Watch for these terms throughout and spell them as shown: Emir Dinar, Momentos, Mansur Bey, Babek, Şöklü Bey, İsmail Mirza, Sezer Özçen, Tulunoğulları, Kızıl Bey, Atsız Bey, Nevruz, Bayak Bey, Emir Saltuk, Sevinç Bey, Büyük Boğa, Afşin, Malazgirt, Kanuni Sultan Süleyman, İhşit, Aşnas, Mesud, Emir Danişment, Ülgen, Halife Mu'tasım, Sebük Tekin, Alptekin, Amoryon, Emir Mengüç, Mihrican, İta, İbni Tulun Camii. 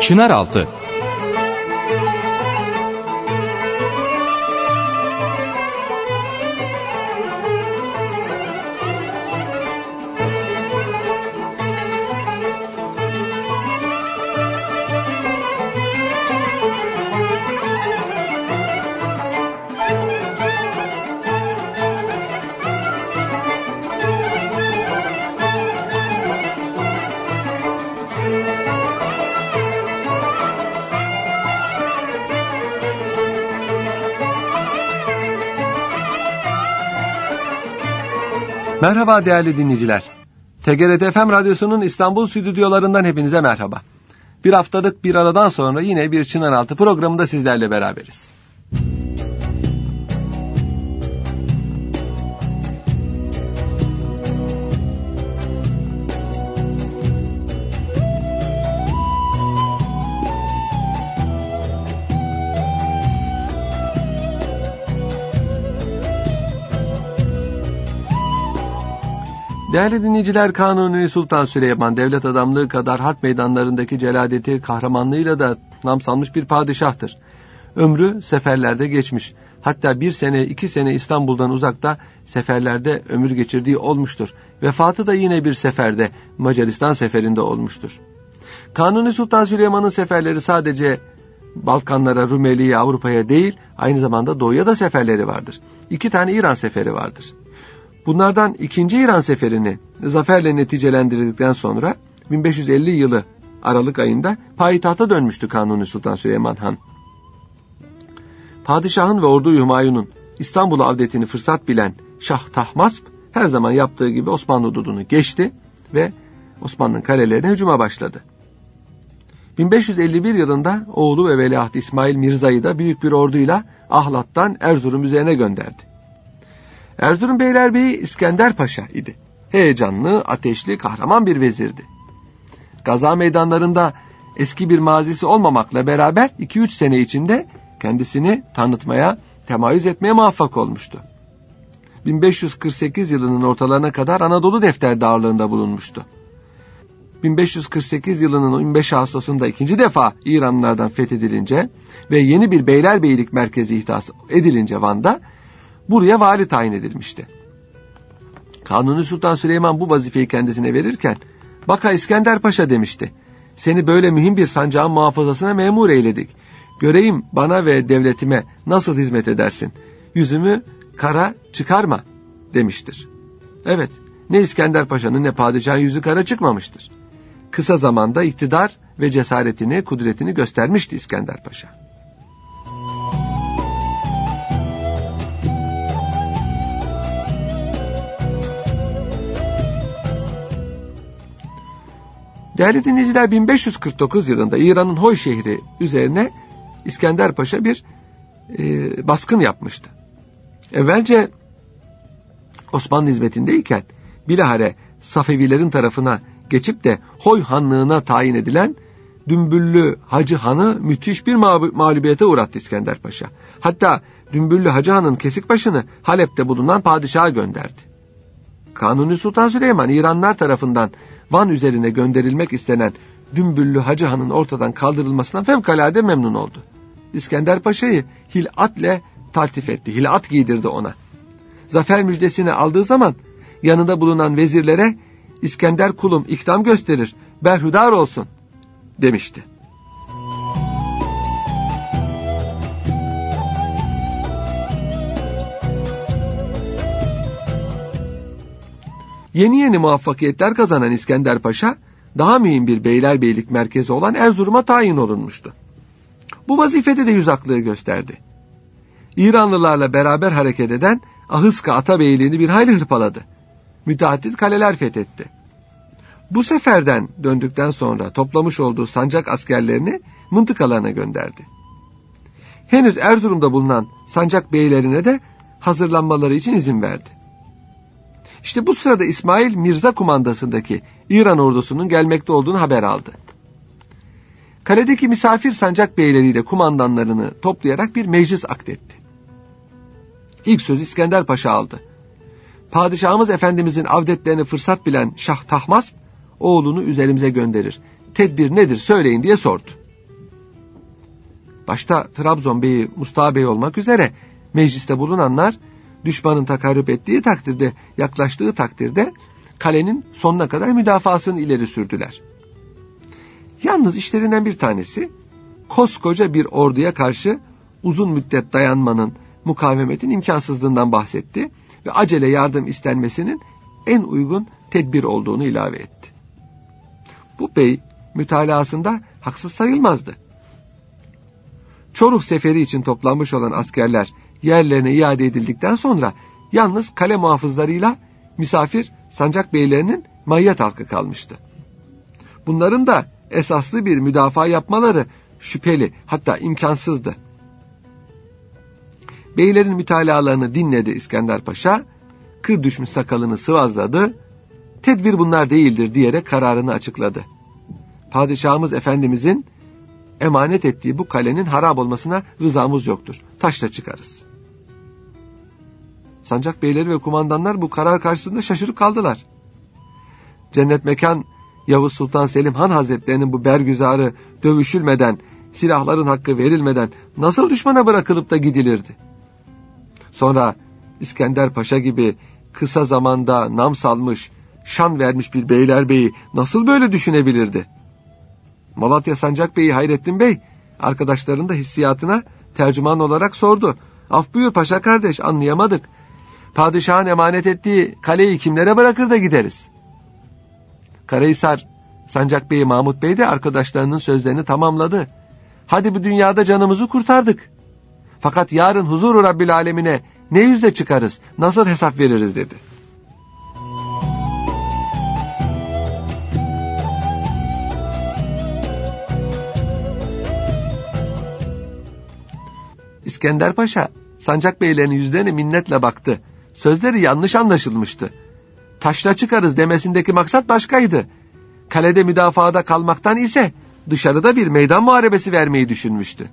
Çınaraltı. Merhaba değerli dinleyiciler. TGRT FM Radyosu'nun İstanbul stüdyolarından hepinize merhaba. Bir haftalık bir aradan sonra yine bir Çınaraltı programında sizlerle beraberiz. Değerli dinleyiciler, Kanuni Sultan Süleyman devlet adamlığı kadar harp meydanlarındaki celadeti, kahramanlığıyla da nam salmış bir padişahtır. Ömrü seferlerde geçmiş. Hatta 1 sene 2 sene İstanbul'dan uzakta seferlerde ömür geçirdiği olmuştur. Vefatı da yine bir seferde, Macaristan seferinde olmuştur. Kanuni Sultan Süleyman'ın seferleri sadece Balkanlara, Rumeli'ye, Avrupa'ya değil, aynı zamanda Doğu'ya da seferleri vardır. 2 tane İran seferi vardır. Bunlardan 2. İran seferini zaferle neticelendirdikten sonra 1550 yılı Aralık ayında payitahta dönmüştü Kanuni Sultan Süleyman Han. Padişahın ve ordu-i Hümayun'un İstanbul'a avdetini fırsat bilen Şah Tahmasp her zaman yaptığı gibi Osmanlı hududunu geçti ve Osmanlı'nın kalelerine hücuma başladı. 1551 yılında oğlu ve veliaht İsmail Mirza'yı da büyük bir orduyla Ahlat'tan Erzurum üzerine gönderdi. Erzurum Beylerbeyi İskender Paşa idi. Heyecanlı, ateşli, kahraman bir vezirdi. Gaza meydanlarında eski bir mazisi olmamakla beraber 2-3 sene içinde kendisini tanıtmaya, temayüz etmeye muvaffak olmuştu. 1548 yılının ortalarına kadar Anadolu Defter'de ağırlığında bulunmuştu. 1548 yılının 15 Ağustos'unda 2. defa İranlılardan fethedilince ve yeni bir Beylerbeylik merkezi ihdas edilince Van'da, buraya vali tayin edilmişti. Kanuni Sultan Süleyman bu vazifeyi kendisine verirken, "Baka İskender Paşa" demişti, "seni böyle mühim bir sancağın muhafazasına memur eyledik. Göreyim bana ve devletime nasıl hizmet edersin. Yüzümü kara çıkarma" demiştir. Evet, ne İskender Paşa'nın ne padişahın yüzü kara çıkmamıştır. Kısa zamanda iktidar ve cesaretini, kudretini göstermişti İskender Paşa. Değerli dinleyiciler, 1549 yılında İran'ın Hoy şehri üzerine İskender Paşa bir baskın yapmıştı. Evvelce Osmanlı hizmetindeyken bilahare Safevilerin tarafına geçip de Hoy hanlığına tayin edilen Dümbüllü Hacı Han'ı müthiş bir mağlubiyete uğrattı İskender Paşa. Hatta Dümbüllü Hacı Han'ın kesik başını Halep'te bulunan padişaha gönderdi. Kanuni Sultan Süleyman İranlar tarafından Van üzerine gönderilmek istenen Dümbüllü Hacı Han'ın ortadan kaldırılmasından fevkalade memnun oldu. İskender Paşa'yı hilatle taltif etti, hilat giydirdi ona. Zafer müjdesini aldığı zaman yanında bulunan vezirlere "İskender kulum ikdam gösterir, berhudar olsun" demişti. Yeni yeni muvaffakiyetler kazanan İskender Paşa, daha mühim bir beylerbeylik merkezi olan Erzurum'a tayin olunmuştu. Bu vazifede de yüzaklığı gösterdi. İranlılarla beraber hareket eden Ahıska Atabeyliğini bir hayli hırpaladı. Müteaddit kaleler fethetti. Bu seferden döndükten sonra toplamış olduğu sancak askerlerini mıntıkalarına gönderdi. Henüz Erzurum'da bulunan sancak beylerine de hazırlanmaları için izin verdi. İşte bu sırada İsmail Mirza kumandasındaki İran ordusunun gelmekte olduğunu haber aldı. Kaledeki misafir sancak beyleriyle kumandanlarını toplayarak bir meclis akdetti. İlk söz İskender Paşa aldı. Padişahımız Efendimizin avdetlerini fırsat bilen Şah Tahmasp, oğlunu üzerimize gönderir. Tedbir nedir söyleyin diye sordu. Başta Trabzon Beyi Mustafa Bey olmak üzere mecliste bulunanlar, düşmanın takarrüp ettiği takdirde, yaklaştığı takdirde kalenin sonuna kadar müdafasını ileri sürdüler. Yalnız işlerinden bir tanesi, koskoca bir orduya karşı uzun müddet dayanmanın, mukavemetin imkansızlığından bahsetti ve acele yardım istenmesinin en uygun tedbir olduğunu ilave etti. Bu bey mütalaasında haksız sayılmazdı. Çoruk seferi için toplanmış olan askerler yerlerine iade edildikten sonra yalnız kale muhafızlarıyla misafir sancak beylerinin maiyet halkı kalmıştı. Bunların da esaslı bir müdafaa yapmaları şüpheli, hatta imkansızdı. Beylerin mütalalarını dinledi İskender Paşa, kır düşmüş sakalını sıvazladı, tedbir bunlar değildir diyerek kararını açıkladı. Padişahımız Efendimizin emanet ettiği bu kalenin harap olmasına rızamız yoktur. Taşla çıkarız. Sancak beyleri ve kumandanlar bu karar karşısında şaşırıp kaldılar. Cennet mekan Yavuz Sultan Selim Han Hazretlerinin bu bergüzarı dövüşülmeden, silahların hakkı verilmeden nasıl düşmana bırakılıp da gidilirdi? Sonra İskender Paşa gibi kısa zamanda nam salmış, şan vermiş bir beylerbeyi nasıl böyle düşünebilirdi? Malatya Sancak Bey'i Hayrettin Bey, arkadaşlarının da hissiyatına tercüman olarak sordu. Af buyur paşa kardeş, anlayamadık. Padişahın emanet ettiği kaleyi kimlere bırakır da gideriz? Karahisar Sancak Bey'i Mahmut Bey de arkadaşlarının sözlerini tamamladı. Hadi bu dünyada canımızı kurtardık. Fakat yarın huzuru Rabbil Alemine ne yüzle çıkarız, nasıl hesap veririz dedi. İskender Paşa, sancak beylerinin yüzlerine minnetle baktı. Sözleri yanlış anlaşılmıştı. Taşla çıkarız demesindeki maksat başkaydı. Kalede müdafaada kalmaktan ise dışarıda bir meydan muharebesi vermeyi düşünmüştü.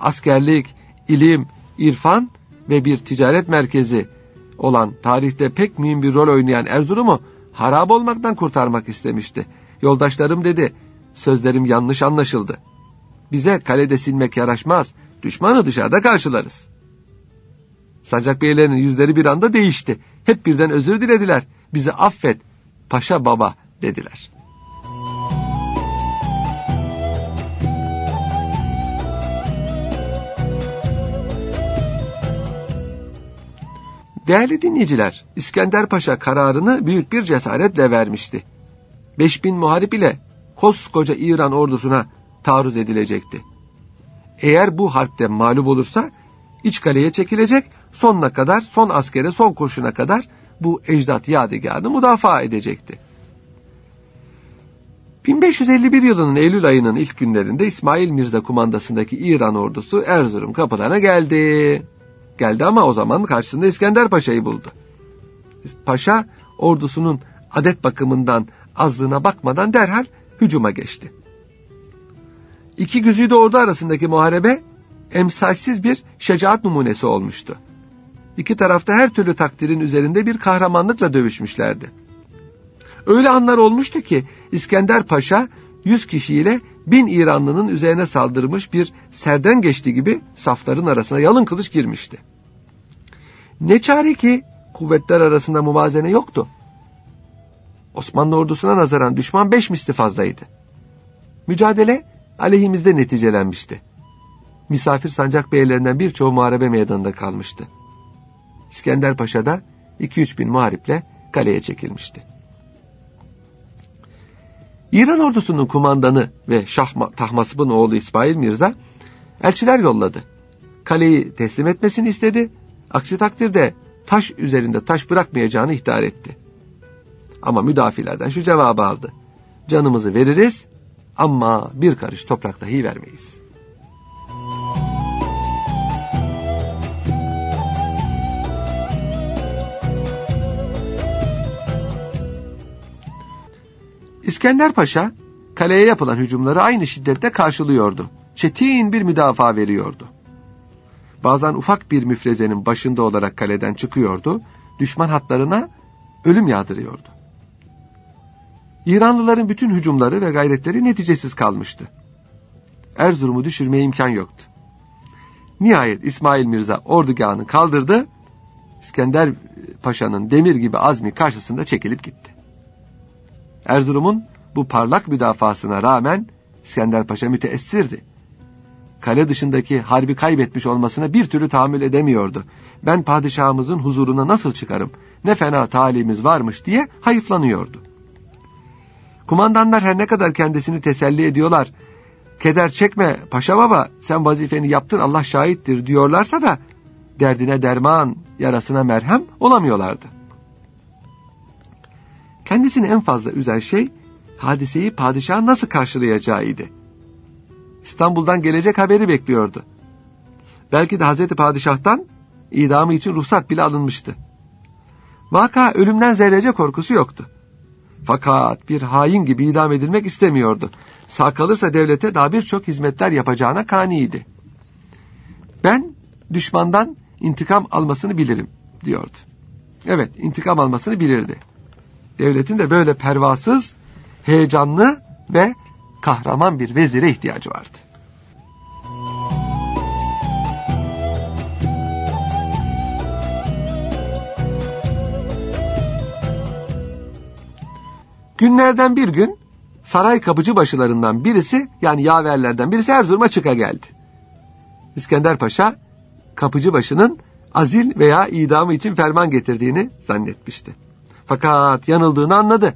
Askerlik, ilim, irfan ve bir ticaret merkezi olan, tarihte pek mühim bir rol oynayan Erzurum'u harap olmaktan kurtarmak istemişti. Yoldaşlarım dedi, sözlerim yanlış anlaşıldı. Bize kalede silmek yaraşmaz, düşmanı dışarıda karşılarız. Sancak beylerinin yüzleri bir anda değişti. Hep birden özür dilediler. Bizi affet, paşa baba dediler. Değerli dinleyiciler, İskender Paşa kararını büyük bir cesaretle vermişti. 5000 muharip ile koskoca İran ordusuna taarruz edilecekti. Eğer bu harpte mağlup olursa iç kaleye çekilecek, sonuna kadar, son askere, son kurşuna kadar bu ecdat yadigarını müdafaa edecekti. 1551 yılının Eylül ayının ilk günlerinde İsmail Mirza kumandasındaki İran ordusu Erzurum kapılarına geldi. Geldi ama o zaman karşısında İskender Paşa'yı buldu. Paşa ordusunun adet bakımından azlığına bakmadan derhal hücuma geçti. İki güzide ordu arasındaki muharebe emsalsiz bir şecaat numunesi olmuştu. İki tarafta her türlü takdirin üzerinde bir kahramanlıkla dövüşmüşlerdi. Öyle anlar olmuştu ki İskender Paşa 100 kişiyle 1000 İranlının üzerine saldırmış bir serden geçti gibi safların arasına yalın kılıç girmişti. Ne çare ki kuvvetler arasında muvazene yoktu. Osmanlı ordusuna nazaran düşman 5 misli fazlaydı. Mücadele aleyhimizde neticelenmişti. Misafir sancak beylerinden birçoğu muharebe meydanında kalmıştı. İskender Paşa da 2-3 bin muhariple kaleye çekilmişti. İran ordusunun kumandanı ve Şah Tahmasp'ın oğlu İsmail Mirza elçiler yolladı. Kaleyi teslim etmesini istedi. Aksi takdirde taş üzerinde taş bırakmayacağını ihtar etti. Ama müdafilerden şu cevabı aldı. Canımızı veririz ama bir karış toprak dahi vermeyiz. İskender Paşa kaleye yapılan hücumları aynı şiddette karşılıyordu. Çetin bir müdafaa veriyordu. Bazen ufak bir müfrezenin başında olarak kaleden çıkıyordu, düşman hatlarına ölüm yağdırıyordu. İranlıların bütün hücumları ve gayretleri neticesiz kalmıştı. Erzurum'u düşürmeye imkan yoktu. Nihayet İsmail Mirza ordugahını kaldırdı, İskender Paşa'nın demir gibi azmi karşısında çekilip gitti. Erzurum'un bu parlak müdafasına rağmen İskender Paşa müteessirdi. Kale dışındaki harbi kaybetmiş olmasına bir türlü tahammül edemiyordu. Ben padişahımızın huzuruna nasıl çıkarım, ne fena talihimiz varmış diye hayıflanıyordu. Kumandanlar her ne kadar kendisini teselli ediyorlar, keder çekme paşa baba, sen vazifeni yaptın, Allah şahittir diyorlarsa da derdine derman, yarasına merhem olamıyorlardı. Kendisini en fazla üzen şey hadiseyi padişah nasıl karşılayacağıydı. İstanbul'dan gelecek haberi bekliyordu. Belki de Hazreti Padişah'tan idamı için ruhsat bile alınmıştı. Vaka ölümden zerrece korkusu yoktu. Fakat bir hain gibi idam edilmek istemiyordu. Sağ kalırsa devlete daha birçok hizmetler yapacağına kaniydi. Ben düşmandan intikam almasını bilirim diyordu. Evet, intikam almasını bilirdi. Devletin de böyle pervasız, heyecanlı ve kahraman bir vezire ihtiyacı vardı. Günlerden bir gün saray kapıcıbaşılarından birisi, yani yaverlerden birisi Erzurum'a çıka geldi. İskender Paşa kapıcıbaşının azil veya idamı için ferman getirdiğini zannetmişti. Fakat yanıldığını anladı.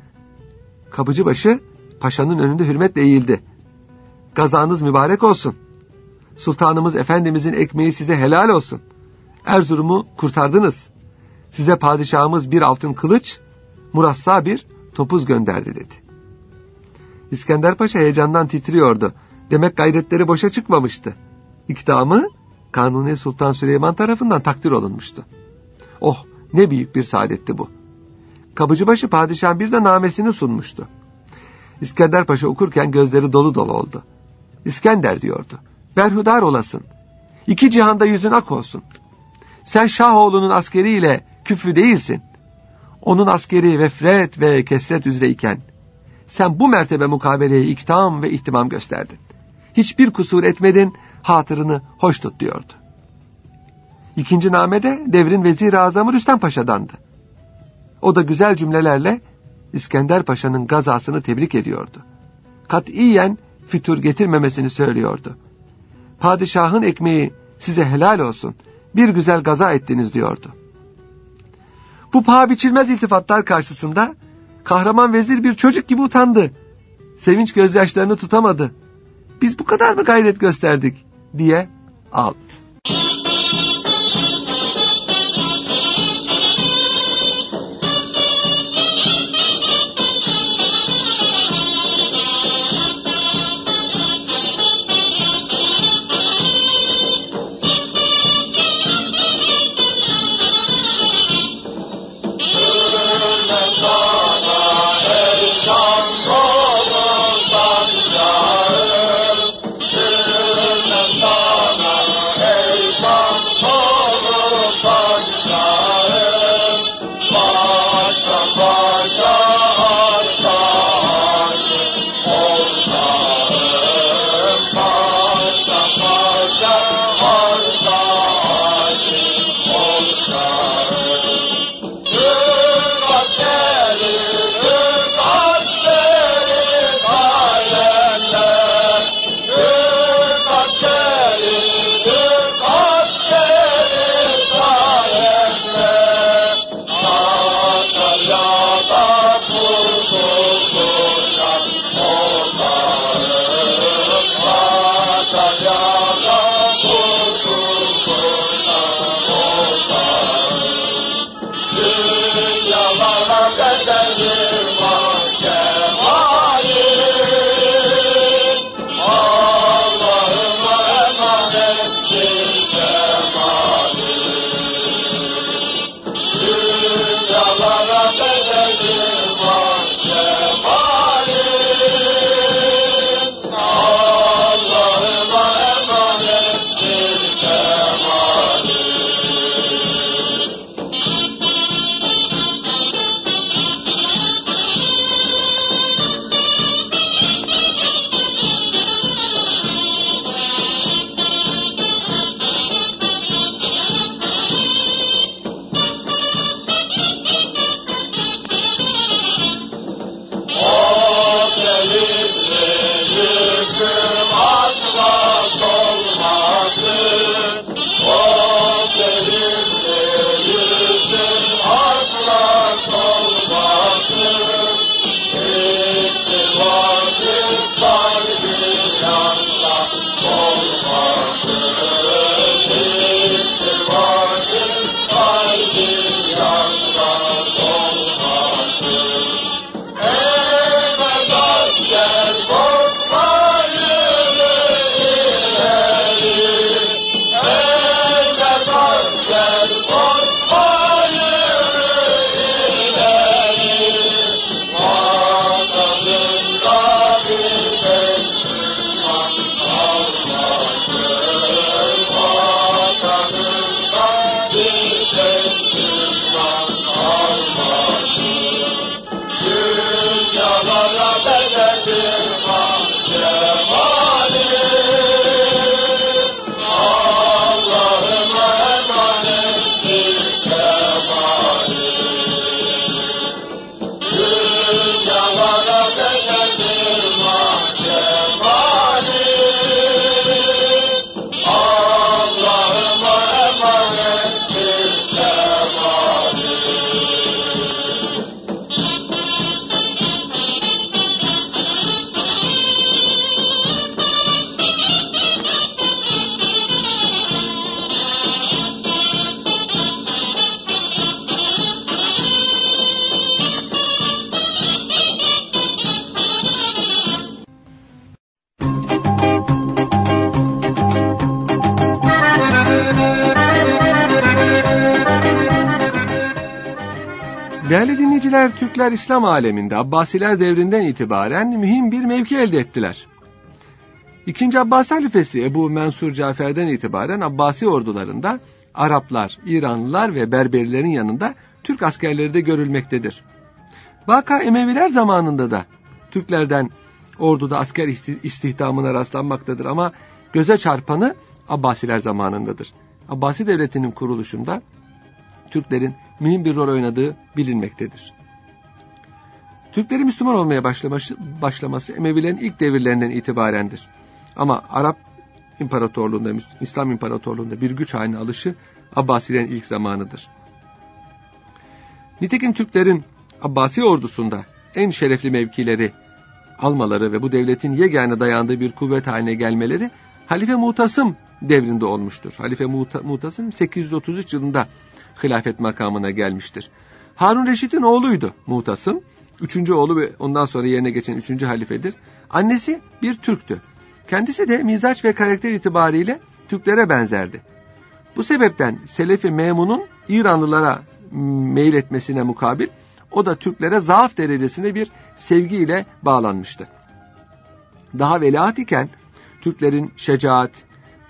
Kapıcıbaşı paşanın önünde hürmetle eğildi. Gazanız mübarek olsun. Sultanımız Efendimizin ekmeği size helal olsun. Erzurum'u kurtardınız. Size padişahımız bir altın kılıç, murassa bir topuz gönderdi dedi. İskender Paşa heyecandan titriyordu. Demek gayretleri boşa çıkmamıştı. İkdamı Kanuni Sultan Süleyman tarafından takdir olunmuştu. Oh, ne büyük bir saadetti bu. Kapıcıbaşı padişahın bir de namesini sunmuştu. İskender Paşa okurken gözleri dolu dolu oldu. İskender diyordu. Berhudar olasın. İki cihanda yüzün ak olsun. Sen Şahoğlu'nun askeriyle küflü değilsin. Onun askeri vefret ve kesret üzereyken sen bu mertebe mukabeleye iktam ve ihtimam gösterdin. Hiçbir kusur etmedin, hatırını hoş tut diyordu. İkinci namede devrin Vezir-i Azamı Rüstem Paşa'dandı. O da güzel cümlelerle İskender Paşa'nın gazasını tebrik ediyordu. Katiyen fütur getirmemesini söylüyordu. Padişahın ekmeği size helal olsun, bir güzel gaza ettiniz diyordu. Bu paha biçilmez iltifatlar karşısında kahraman vezir bir çocuk gibi utandı. Sevinç gözyaşlarını tutamadı. Biz bu kadar mı gayret gösterdik diye ağladı. Değerli dinleyiciler, Türkler İslam aleminde Abbasiler devrinden itibaren mühim bir mevki elde ettiler. İkinci Abbas halifesi Ebu Mansur Cafer'den itibaren Abbasi ordularında Araplar, İranlılar ve Berberilerin yanında Türk askerleri de görülmektedir. Vaka Emeviler zamanında da Türklerden orduda asker istihdamına rastlanmaktadır ama göze çarpanı Abbasiler zamanındadır. Abbasi devletinin kuruluşunda Türklerin mühim bir rol oynadığı bilinmektedir. Türklerin Müslüman olmaya başlaması Emevilerin ilk devirlerinden itibarendir. Ama Arap İmparatorluğunda, İslam İmparatorluğunda bir güç haline alışı Abbasilerin ilk zamanıdır. Nitekim Türklerin Abbasi ordusunda en şerefli mevkileri almaları ve bu devletin yegane dayandığı bir kuvvet haline gelmeleri Halife Mu'tasım devrinde olmuştur. Halife Mu'tasım 833 yılında hilafet makamına gelmiştir. Harun Reşit'in oğluydu Mu'tasım. Üçüncü oğlu ve ondan sonra yerine geçen üçüncü halifedir. Annesi bir Türktü. Kendisi de mizaç ve karakter itibariyle Türklere benzerdi. Bu sebepten Selefi Memun'un İranlılara meyil etmesine mukabil o da Türklere zaaf derecesinde bir sevgiyle bağlanmıştı. Daha veliaht iken Türklerin şecaat,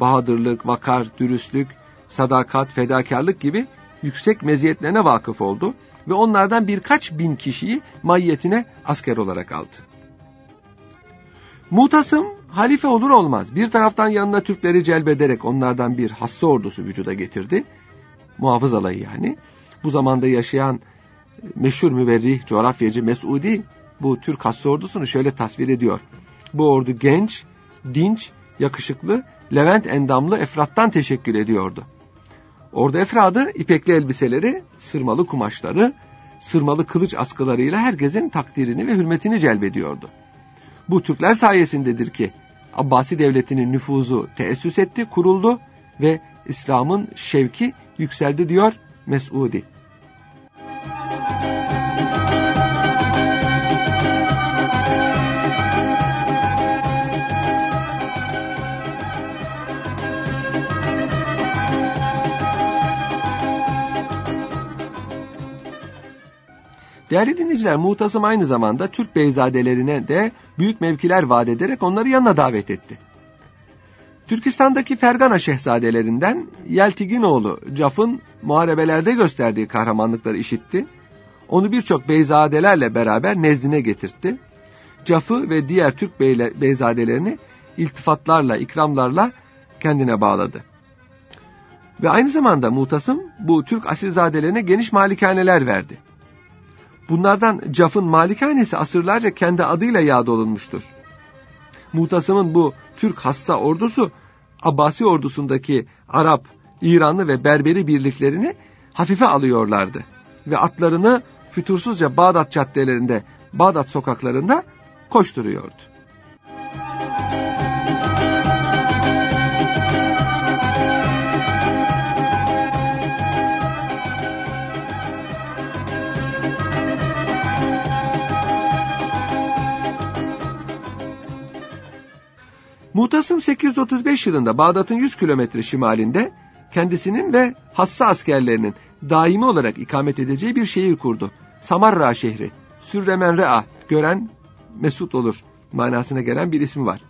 bahadırlık, vakar, dürüstlük, sadakat, fedakarlık gibi yüksek meziyetlerine vakıf oldu ve onlardan birkaç bin kişiyi maiyetine asker olarak aldı. Mu'tasım halife olur olmaz bir taraftan yanına Türkleri celbederek onlardan bir hassa ordusu vücuda getirdi. Muhafız alayı yani. Bu zamanda yaşayan meşhur müverrih, coğrafyacı Mesudi bu Türk hassa ordusunu şöyle tasvir ediyor. Bu ordu genç, dinç, yakışıklı, Levent endamlı efrattan teşekkül ediyordu. Ordu efradı ipekli elbiseleri, sırmalı kumaşları, sırmalı kılıç askılarıyla herkesin takdirini ve hürmetini celbediyordu. Bu Türkler sayesindedir ki Abbasi devletinin nüfuzu teessüs etti, kuruldu ve İslam'ın şevki yükseldi diyor Mesudi. Değerli dinleyiciler, Mu'tasım aynı zamanda Türk beyzadelerine de büyük mevkiler vaat ederek onları yanına davet etti. Türkistan'daki Fergana şehzadelerinden Yeltiginoğlu Caf'ın muharebelerde gösterdiği kahramanlıkları işitti. Onu birçok beyzadelerle beraber nezdine getirtti. Caf'ı ve diğer Türk beyzadelerini iltifatlarla, ikramlarla kendine bağladı. Ve aynı zamanda Mu'tasım bu Türk asilzadelerine geniş malikaneler verdi. Bunlardan Caf'ın malikanesi asırlarca kendi adıyla yad olunmuştur. Mu'tasım'ın bu Türk hassa ordusu, Abbasi ordusundaki Arap, İranlı ve Berberi birliklerini hafife alıyorlardı. Ve atlarını fütursuzca Bağdat caddelerinde, Bağdat sokaklarında koşturuyordu. Mu'tasım 835 yılında Bağdat'ın 100 kilometre şimalinde kendisinin ve hassa askerlerinin daimi olarak ikamet edeceği bir şehir kurdu. Samarra şehri, Sürremenre'a, gören mesut olur manasına gelen bir ismi var.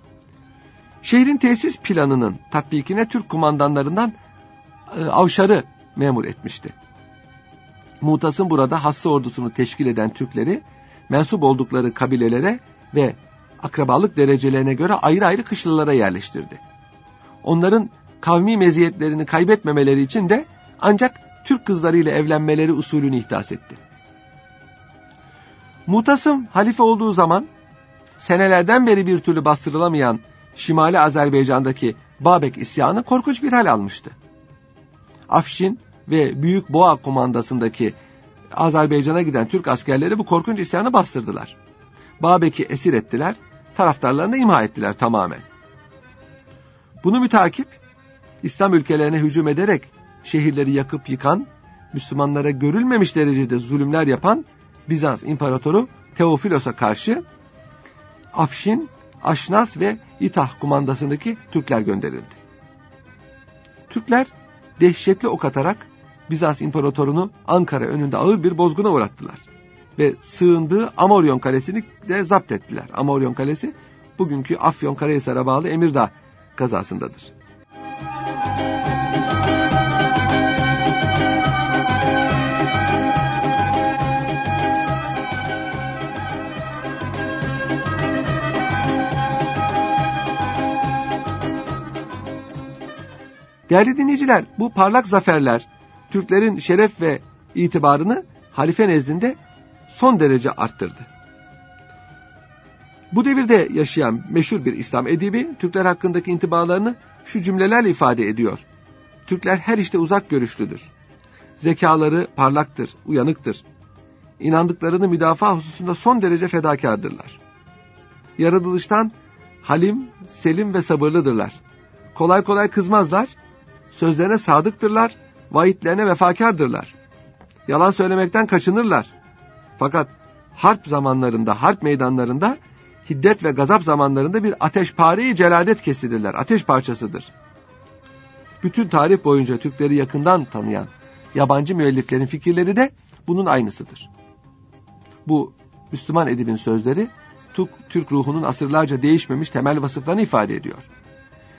Şehrin tesis planının tatbikine Türk kumandanlarından Avşar'ı memur etmişti. Mu'tasım burada hassa ordusunu teşkil eden Türkleri mensup oldukları kabilelere ve akrabalık derecelerine göre ayrı ayrı kışlalara yerleştirdi. Onların kavmi meziyetlerini kaybetmemeleri için de ancak Türk kızlarıyla evlenmeleri usulünü ihdas etti. Mu'tasım halife olduğu zaman senelerden beri bir türlü bastırılamayan Şimali Azerbaycan'daki Babek isyanı korkunç bir hal almıştı. Afşin ve Büyük Boğa komandasındaki Azerbaycan'a giden Türk askerleri bu korkunç isyanı bastırdılar. Babek'i esir ettiler, taraftarlarını imha ettiler tamamen. Bunu mütakip, İslam ülkelerine hücum ederek şehirleri yakıp yıkan, Müslümanlara görülmemiş derecede zulümler yapan Bizans İmparatoru Teofilos'a karşı Afşin, Aşnas ve İta kumandasındaki Türkler gönderildi. Türkler dehşetli ok atarak Bizans imparatorunu Ankara önünde ağır bir bozguna uğrattılar. Ve sığındığı Amoryon Kalesi'ni de zapt ettiler. Amoryon Kalesi bugünkü Afyonkarahisar'a bağlı Emirdağ kazasındadır. Değerli dinleyiciler, bu parlak zaferler Türklerin şeref ve itibarını halife nezdinde son derece arttırdı. Bu devirde yaşayan meşhur bir İslam edibi Türkler hakkındaki intibalarını şu cümlelerle ifade ediyor. Türkler her işte uzak görüşlüdür. Zekaları parlaktır, uyanıktır. İnandıklarını müdafaa hususunda son derece fedakardırlar. Yaratılıştan halim, selim ve sabırlıdırlar. Kolay kolay kızmazlar. Sözlerine sadıktırlar, vaatlerine vefakardırlar. Yalan söylemekten kaçınırlar. Fakat harp zamanlarında, harp meydanlarında, hiddet ve gazap zamanlarında bir ateşpare-i celadet kesilirler. Ateş parçasıdır. Bütün tarih boyunca Türkleri yakından tanıyan yabancı müelliflerin fikirleri de bunun aynısıdır. Bu Müslüman edibin sözleri Türk ruhunun asırlarca değişmemiş temel vasıflarını ifade ediyor.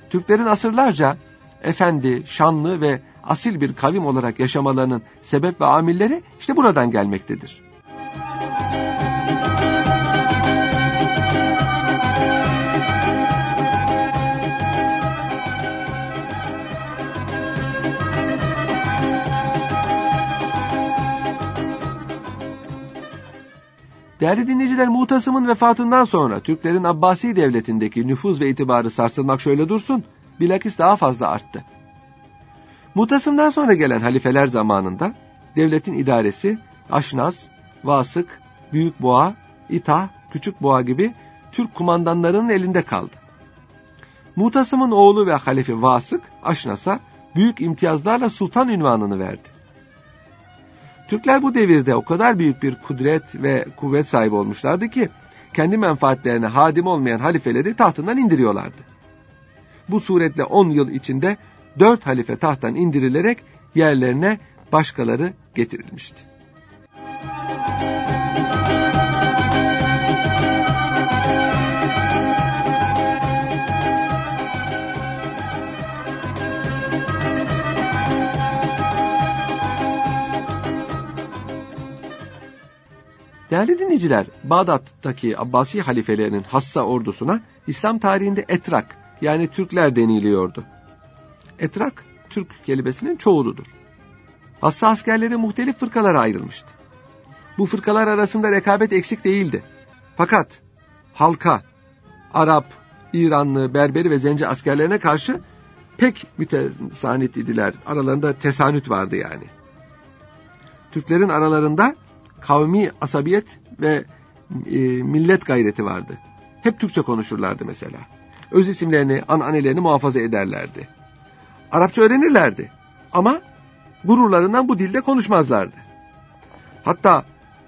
Türklerin asırlarca efendi, şanlı ve asil bir kavim olarak yaşamalarının sebep ve amilleri işte buradan gelmektedir. Değerli dinleyiciler, Mu'tasım'ın vefatından sonra Türklerin Abbasi devletindeki nüfuz ve itibarı sarsılmak şöyle dursun, bilakis daha fazla arttı. Mu'tasım'dan sonra gelen halifeler zamanında devletin idaresi Aşnas, Vasık, Büyük Boğa, İta, Küçük Boğa gibi Türk kumandanlarının elinde kaldı. Mu'tasım'ın oğlu ve halifi Vasık, Aşnas'a büyük imtiyazlarla sultan ünvanını verdi. Türkler bu devirde o kadar büyük bir kudret ve kuvvet sahibi olmuşlardı ki kendi menfaatlerine hadim olmayan halifeleri tahtından indiriyorlardı. Bu suretle 10 yıl içinde 4 halife tahttan indirilerek yerlerine başkaları getirilmişti. Değerli dinleyiciler, Bağdat'taki Abbasi halifelerinin hassa ordusuna İslam tarihinde etrak, yani Türkler deniliyordu. Etrak, Türk kelimesinin çoğuludur. Hassa askerleri muhtelif fırkalara ayrılmıştı. Bu fırkalar arasında rekabet eksik değildi. Fakat halka, Arap, İranlı, Berberi ve Zenci askerlerine karşı pek mütesanit idiler. Aralarında tesanüt vardı yani. Türklerin aralarında kavmi asabiyet ve millet gayreti vardı. Hep Türkçe konuşurlardı mesela. Öz isimlerini, ananelerini muhafaza ederlerdi. Arapça öğrenirlerdi ama gururlarından bu dilde konuşmazlardı. Hatta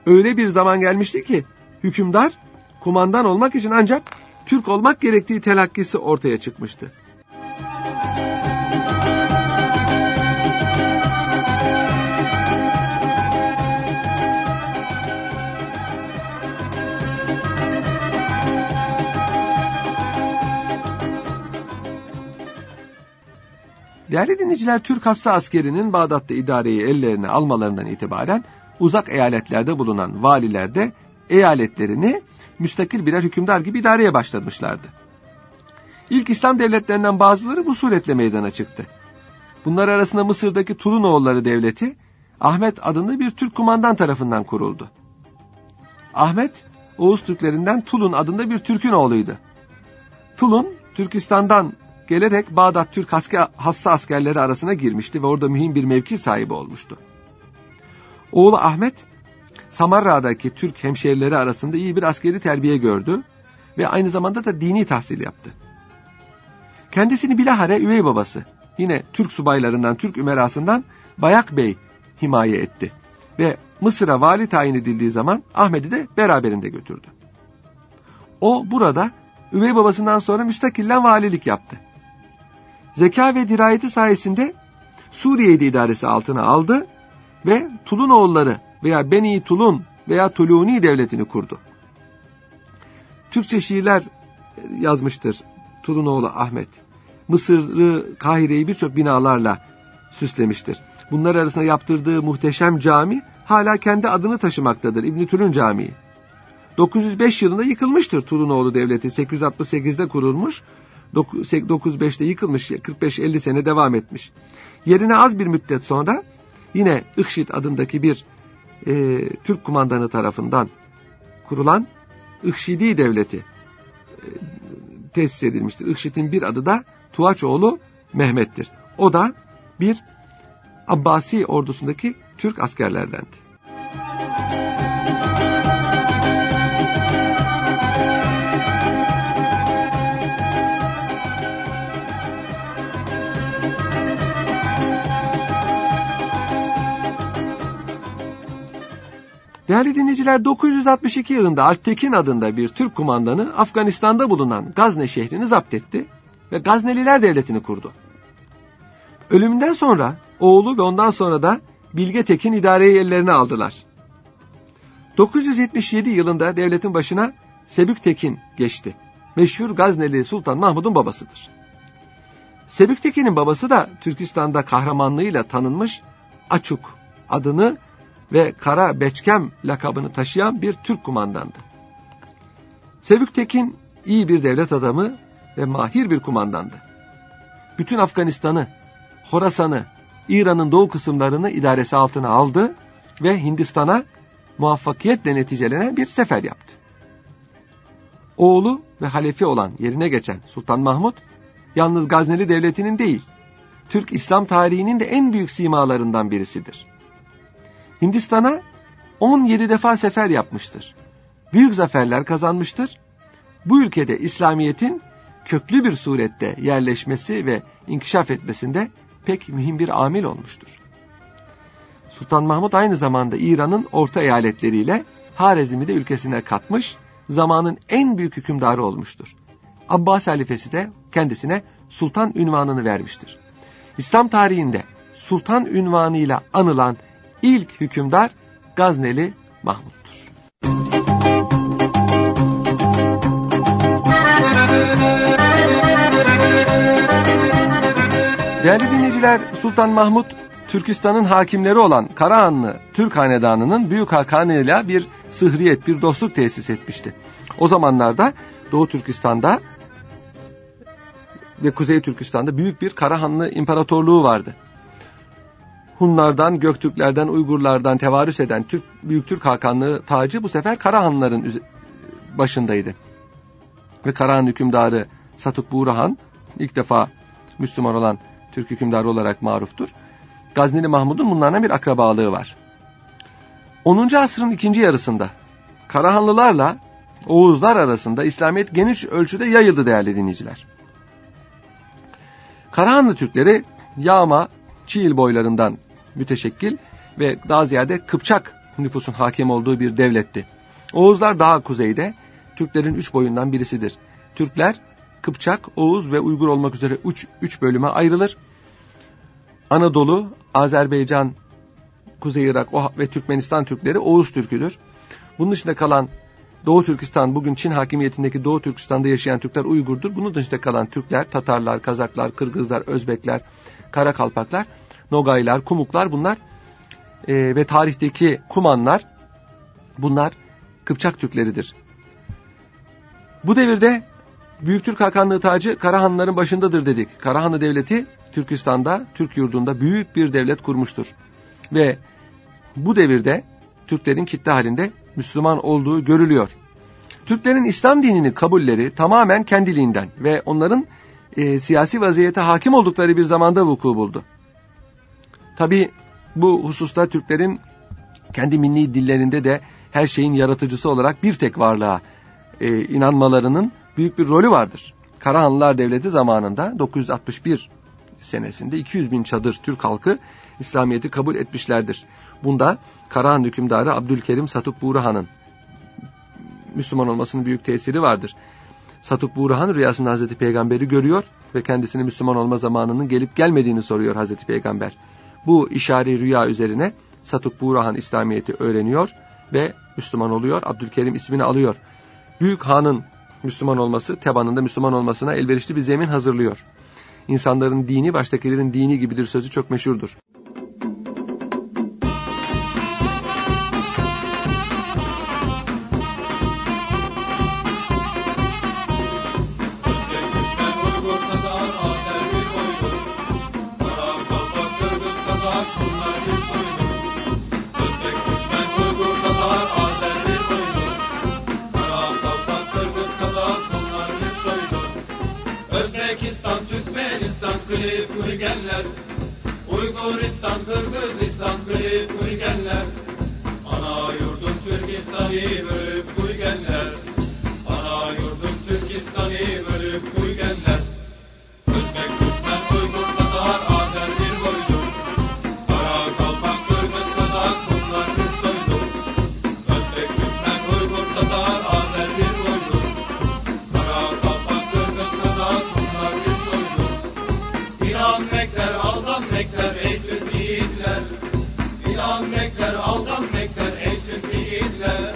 öyle bir zaman gelmişti ki hükümdar kumandan olmak için ancak Türk olmak gerektiği telakkisi ortaya çıkmıştı. Değerli dinleyiciler, Türk hassa askerinin Bağdat'ta idareyi ellerine almalarından itibaren uzak eyaletlerde bulunan valiler de eyaletlerini müstakil birer hükümdar gibi idareye başlamışlardı. İlk İslam devletlerinden bazıları bu suretle meydana çıktı. Bunlar arasında Mısır'daki Tulunoğulları Devleti, Ahmet adında bir Türk kumandan tarafından kuruldu. Ahmet, Oğuz Türklerinden Tulun adında bir Türk'ün oğluydu. Tulun, Türkistan'dan gelerek Bağdat Türk hassa askerleri arasına girmişti ve orada mühim bir mevki sahibi olmuştu. Oğlu Ahmet, Samarra'daki Türk hemşehrileri arasında iyi bir askeri terbiye gördü ve aynı zamanda da dini tahsil yaptı. Kendisini bilahare üvey babası, yine Türk subaylarından, Türk ümerasından Bayak Bey himaye etti ve Mısır'a vali tayin edildiği zaman Ahmet'i de beraberinde götürdü. O burada üvey babasından sonra müstakillen valilik yaptı. Zeka ve dirayeti sayesinde Suriye'yi de idaresi altına aldı ve Tulunoğulları veya Beni Tulun veya Tuluni devletini kurdu. Türkçe şiirler yazmıştır Tulunoğlu Ahmet. Mısır'ı, Kahire'yi birçok binalarla süslemiştir. Bunlar arasında yaptırdığı muhteşem cami hala kendi adını taşımaktadır, İbni Tulun Camii. 905 yılında yıkılmıştır Tulunoğlu Devleti. 868'de kurulmuş, 905'te yıkılmış, 45-50 sene devam etmiş. Yerine az bir müddet sonra yine İhşit adındaki bir Türk kumandanı tarafından kurulan İhşidi Devleti tesis edilmiştir. İhşit'in bir adı da Tuğaçoğlu Mehmet'tir. O da bir Abbasi ordusundaki Türk askerlerdendi. Değerli dinleyiciler, 962 yılında Alptekin adında bir Türk kumandanı Afganistan'da bulunan Gazne şehrini zapt etti ve Gazneliler devletini kurdu. Ölümünden sonra oğlu ve ondan sonra da Bilge Tekin idareyi ellerine aldılar. 977 yılında devletin başına Sebük Tekin geçti. Meşhur Gazneli Sultan Mahmud'un babasıdır. Sebük Tekin'in babası da Türkistan'da kahramanlığıyla tanınmış Açuk adını ve Kara Beçkem lakabını taşıyan bir Türk kumandandı. Sebük Tekin iyi bir devlet adamı ve mahir bir kumandandı. Bütün Afganistan'ı, Horasan'ı, İran'ın doğu kısımlarını idaresi altına aldı ve Hindistan'a muvaffakiyetle neticelenen bir sefer yaptı. Oğlu ve halefi olan, yerine geçen Sultan Mahmud, yalnız Gazneli Devleti'nin değil, Türk İslam tarihinin de en büyük simalarından birisidir. Hindistan'a 17 defa sefer yapmıştır. Büyük zaferler kazanmıştır. Bu ülkede İslamiyet'in köklü bir surette yerleşmesi ve inkişaf etmesinde pek mühim bir amil olmuştur. Sultan Mahmud aynı zamanda İran'ın orta eyaletleriyle Harezm'i de ülkesine katmış, zamanın en büyük hükümdarı olmuştur. Abbas halifesi de kendisine sultan ünvanını vermiştir. İslam tarihinde sultan ünvanıyla anılan İlk hükümdar Gazneli Mahmud'dur. Değerli dinleyiciler, Sultan Mahmud, Türkistan'ın hakimleri olan Karahanlı Türk Hanedanı'nın Büyük Hakanı'yla bir sıhriyet, bir dostluk tesis etmişti. O zamanlarda Doğu Türkistan'da ve Kuzey Türkistan'da büyük bir Karahanlı İmparatorluğu vardı. Hunlardan, Göktürklerden, Uygurlardan tevarüs eden Büyük Türk Hakanlığı tacı bu sefer Karahanlıların başındaydı. Ve Karahan hükümdarı Satuk Buğra Han, ilk defa Müslüman olan Türk hükümdarı olarak maruftur. Gazneli Mahmud'un bunlarla bir akrabalığı var. 10. asrın ikinci yarısında Karahanlılarla Oğuzlar arasında İslamiyet geniş ölçüde yayıldı değerli dinleyiciler. Karahanlı Türkleri Yağma, Çiğil boylarından müteşekkil ve daha ziyade Kıpçak nüfusun hakim olduğu bir devletti. Oğuzlar daha kuzeyde, Türklerin üç boyundan birisidir. Türkler Kıpçak, Oğuz ve Uygur olmak üzere üç bölüme ayrılır. Anadolu, Azerbaycan, Kuzey Irak ve Türkmenistan Türkleri Oğuz Türküdür. Bunun dışında kalan Doğu Türkistan, bugün Çin hakimiyetindeki Doğu Türkistan'da yaşayan Türkler Uygur'dur. Bunun dışında kalan Türkler, Tatarlar, Kazaklar, Kırgızlar, Özbekler, Karakalpaklar, Nogaylar, Kumuklar bunlar ve tarihteki Kumanlar bunlar Kıpçak Türkleridir. Bu devirde Büyük Türk Hakanlığı tacı Karahanlıların başındadır dedik. Karahanlı Devleti Türkistan'da, Türk yurdunda büyük bir devlet kurmuştur. Ve bu devirde Türklerin kitle halinde Müslüman olduğu görülüyor. Türklerin İslam dinini kabulleri tamamen kendiliğinden ve onların siyasi vaziyete hakim oldukları bir zamanda vuku buldu. Tabi bu hususta Türklerin kendi milli dillerinde de her şeyin yaratıcısı olarak bir tek varlığa inanmalarının büyük bir rolü vardır. Karahanlılar Devleti zamanında 961 senesinde 200 bin çadır Türk halkı İslamiyet'i kabul etmişlerdir. Bunda Karahan hükümdarı Abdülkerim Satuk Buğra Han'ın Müslüman olmasının büyük tesiri vardır. Satuk Buğra Han rüyasında Hazreti Peygamber'i görüyor ve kendisini Müslüman olma zamanının gelip gelmediğini soruyor Hazreti Peygamber. Bu işari rüya üzerine Satuk Buğra Han İslamiyet'i öğreniyor ve Müslüman oluyor. Abdülkerim ismini alıyor. Büyük Han'ın Müslüman olması, Teban'ın da Müslüman olmasına elverişli bir zemin hazırlıyor. İnsanların dini baştakilerin dini gibidir sözü çok meşhurdur. Uyguristan, Kırgızistan, Kırıp Uygenler. Ana yurdum Türkistan'ı bölüp Uygenler. Ana yurdum Türkistan'ı bölüp Uygenler. Özbek, Türkmen, Uygur, Tatar, Azer bir boydu. Karakalpak, Kırgız, Kazak, bunlar bir soydu. Özbek, Türkmen, Uygur, Tatar, Azer bir boydu. Karakalpak, Kırgız, Kazak, bunlar bir soydu. İnanmekler, aldanmekler ey Türk yiğitler. İnanmekler, aldanmekler ey Türk yiğitler.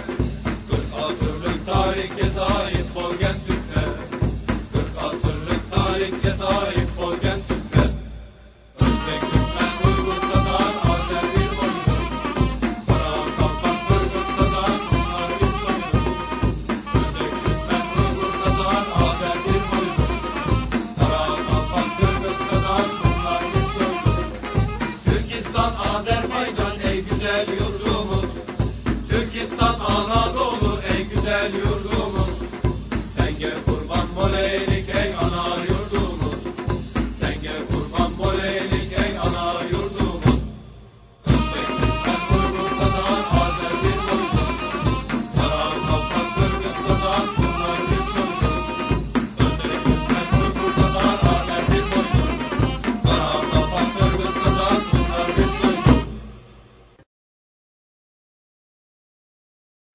40 asırlık tarihke sahip olgen Türkler. 40 asırlık tarihke sahip olgen Türkler. Özbek, Türkmen, Uygur, Tatar, Azer bir boylu. Karakalpak, Kırgız, Tatar, bunlar bir soylu. Özbek, Türkmen, Uygur, Tatar, Azer bir boylu. Karakalpak, Kırgız, Tatar, bunlar bir soylu. Türkistan, Azerbaycan ey güzel yurdumuz. Türkistan, Anadolu ey güzel yurdumuz. Sen gel kurban moleylik ey ana yurdumuz. Sen gel kurban moleylik ey ana yurdumuz. Özbek, Türkmen, Uygur, Tatar, Azer bir boylu. Karakalpak, Kırgız, Kazak, bunlar bir soylu. Özbek, Türkmen, Uygur, Tatar, Azer bir boylu. Karakalpak, Kırgız, Kazak, bunlar bir soylu.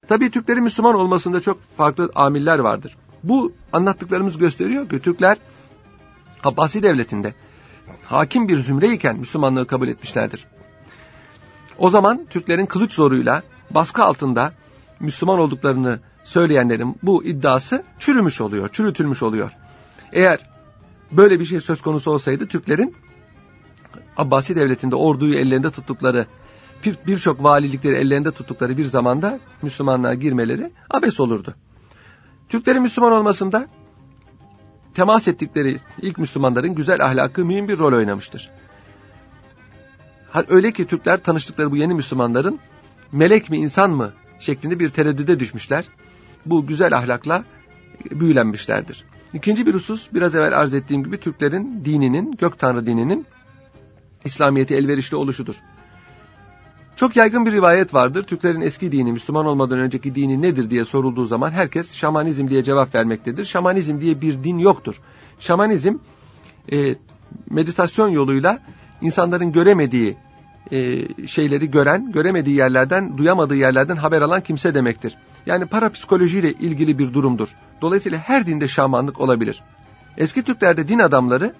Tabii Türklerin Müslüman olmasında çok farklı amiller vardır. Bu anlattıklarımız gösteriyor ki Türkler Abbasi Devleti'nde hakim bir zümreyken Müslümanlığı kabul etmişlerdir. O zaman Türklerin kılıç zoruyla baskı altında Müslüman olduklarını söyleyenlerin bu iddiası çürümüş oluyor, çürütülmüş oluyor. Eğer böyle bir şey söz konusu olsaydı Türklerin Abbasi Devleti'nde orduyu ellerinde tuttukları, birçok valilikleri ellerinde tuttukları bir zamanda Müslümanlığa girmeleri abes olurdu. Türklerin Müslüman olmasında temas ettikleri ilk Müslümanların güzel ahlakı mühim bir rol oynamıştır. Öyle ki Türkler tanıştıkları bu yeni Müslümanların melek mi insan mı şeklinde bir tereddüde düşmüşler. Bu güzel ahlakla büyülenmişlerdir. İkinci bir husus, biraz evvel arz ettiğim gibi Türklerin dininin, gök tanrı dininin İslamiyet'e elverişli oluşudur. Çok yaygın bir rivayet vardır. Türklerin eski dini, Müslüman olmadan önceki dini nedir diye sorulduğu zaman herkes şamanizm diye cevap vermektedir. Şamanizm diye bir din yoktur. Şamanizm meditasyon yoluyla insanların göremediği şeyleri gören, göremediği yerlerden, duyamadığı yerlerden haber alan kimse demektir. Yani parapsikolojiyle ilgili bir durumdur. Dolayısıyla her dinde şamanlık olabilir. Eski Türklerde din adamları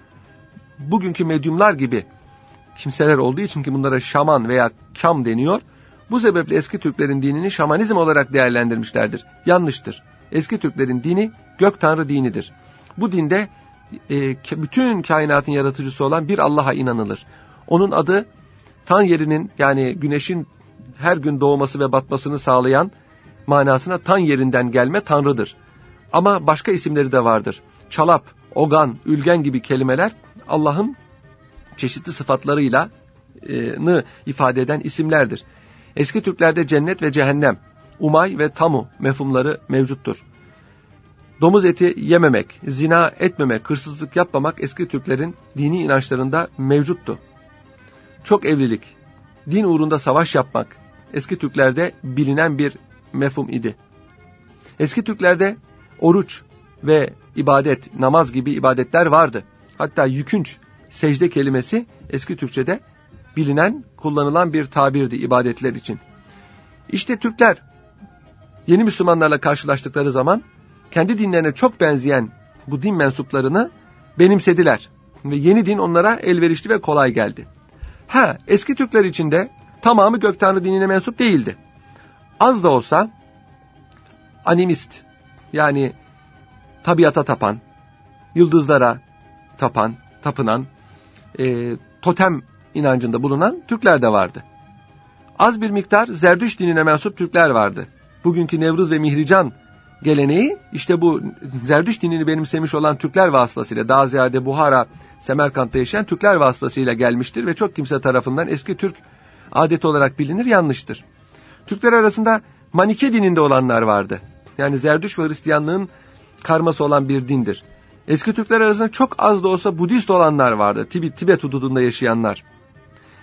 bugünkü medyumlar gibi kimseler olduğu için ki bunlara şaman veya kam deniyor. Bu sebeple eski Türklerin dinini şamanizm olarak değerlendirmişlerdir. Yanlıştır. Eski Türklerin dini gök tanrı dinidir. Bu dinde bütün kainatın yaratıcısı olan bir Allah'a inanılır. Onun adı Tanyeri'nin, yani güneşin her gün doğması ve batmasını sağlayan manasına Tanyeri'nden gelme tanrıdır. Ama başka isimleri de vardır. Çalap, Ogan, Ülgen gibi kelimeler Allah'ın çeşitli sıfatlarıyla ifade eden isimlerdir. Eski Türklerde cennet ve cehennem, umay ve tamu mefhumları mevcuttur. Domuz eti yememek, zina etmemek, hırsızlık yapmamak eski Türklerin dini inançlarında mevcuttu. Çok evlilik, din uğrunda savaş yapmak eski Türklerde bilinen bir mefhum idi. Eski Türklerde oruç ve ibadet, namaz gibi ibadetler vardı. Hatta yükünç, secde kelimesi eski Türkçe'de bilinen, kullanılan bir tabirdi ibadetler için. İşte Türkler yeni Müslümanlarla karşılaştıkları zaman kendi dinlerine çok benzeyen bu din mensuplarını benimsediler ve yeni din onlara elverişli ve kolay geldi. Eski Türkler içinde tamamı gök tanrı dinine mensup değildi. Az da olsa animist, yani tabiata tapan, yıldızlara tapınan, totem inancında bulunan Türkler de vardı. Az bir miktar Zerdüşt dinine mensup Türkler vardı. Bugünkü Nevruz ve Mihrican geleneği işte bu Zerdüşt dinini benimsemiş olan Türkler vasıtasıyla, daha ziyade Buhara, Semerkant'ta yaşayan Türkler vasıtasıyla gelmiştir ve çok kimse tarafından eski Türk adeti olarak bilinir, yanlıştır. Türkler arasında Manike dininde olanlar vardı. Yani Zerdüşt ve Hristiyanlığın karması olan bir dindir. Eski Türkler arasında çok az da olsa Budist olanlar vardı, Tibet hududunda yaşayanlar.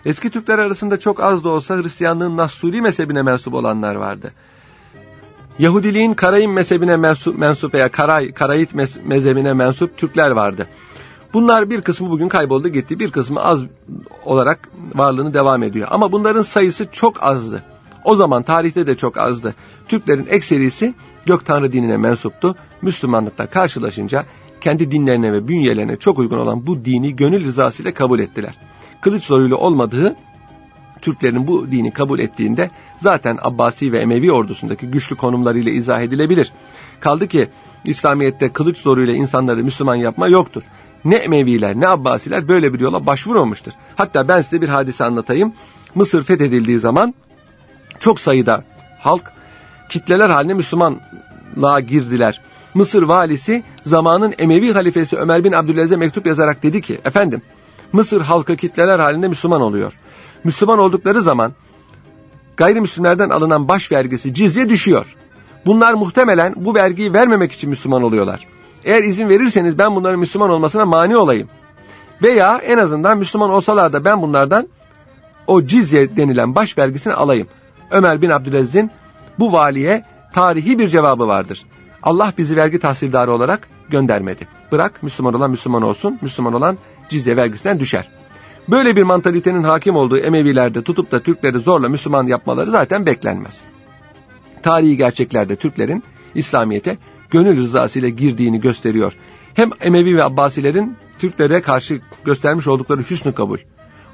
Eski Türkler arasında çok az da olsa Hristiyanlığın Nasturi mezhebine mensup olanlar vardı. Yahudiliğin Karayim mezhebine mensup veya Karayit mezhebine mensup Türkler vardı. Bunlar bir kısmı bugün kayboldu gitti, bir kısmı az olarak varlığını devam ediyor. Ama bunların sayısı çok azdı. O zaman tarihte de çok azdı. Türklerin ekserisi gök tanrı dinine mensuptu. Müslümanlıkla karşılaşınca kendi dinlerine ve bünyelerine çok uygun olan bu dini gönül rızasıyla kabul ettiler. Kılıç zoruyla olmadığı, Türklerin bu dini kabul ettiğinde zaten Abbasi ve Emevi ordusundaki güçlü konumlarıyla izah edilebilir. Kaldı ki İslamiyet'te kılıç zoruyla insanları Müslüman yapma yoktur. Ne Emeviler ne Abbasiler böyle bir yola başvurmamıştır. Hatta ben size bir hadise anlatayım. Mısır fethedildiği zaman çok sayıda halk kitleler haline Müslümanlığa girdiler. Mısır valisi zamanın Emevi halifesi Ömer bin Abdülaziz'e mektup yazarak dedi ki, efendim Mısır halkı kitleler halinde Müslüman oluyor. Müslüman oldukları zaman gayrimüslimlerden alınan baş vergisi cizye düşüyor. Bunlar muhtemelen bu vergiyi vermemek için Müslüman oluyorlar. Eğer izin verirseniz ben bunların Müslüman olmasına mani olayım. Veya en azından Müslüman olsalar da ben bunlardan o cizye denilen baş vergisini alayım. Ömer bin Abdülaziz'in bu valiye tarihi bir cevabı vardır. Allah bizi vergi tahsildarı olarak göndermedi. Bırak Müslüman olan Müslüman olsun, Müslüman olan cizye vergisinden düşer. Böyle bir mantalitenin hakim olduğu Emevilerde tutup da Türkleri zorla Müslüman yapmaları zaten beklenmez. Tarihi gerçeklerde Türklerin İslamiyet'e gönül rızasıyla girdiğini gösteriyor. Hem Emevi ve Abbasilerin Türklere karşı göstermiş oldukları hüsnü kabul,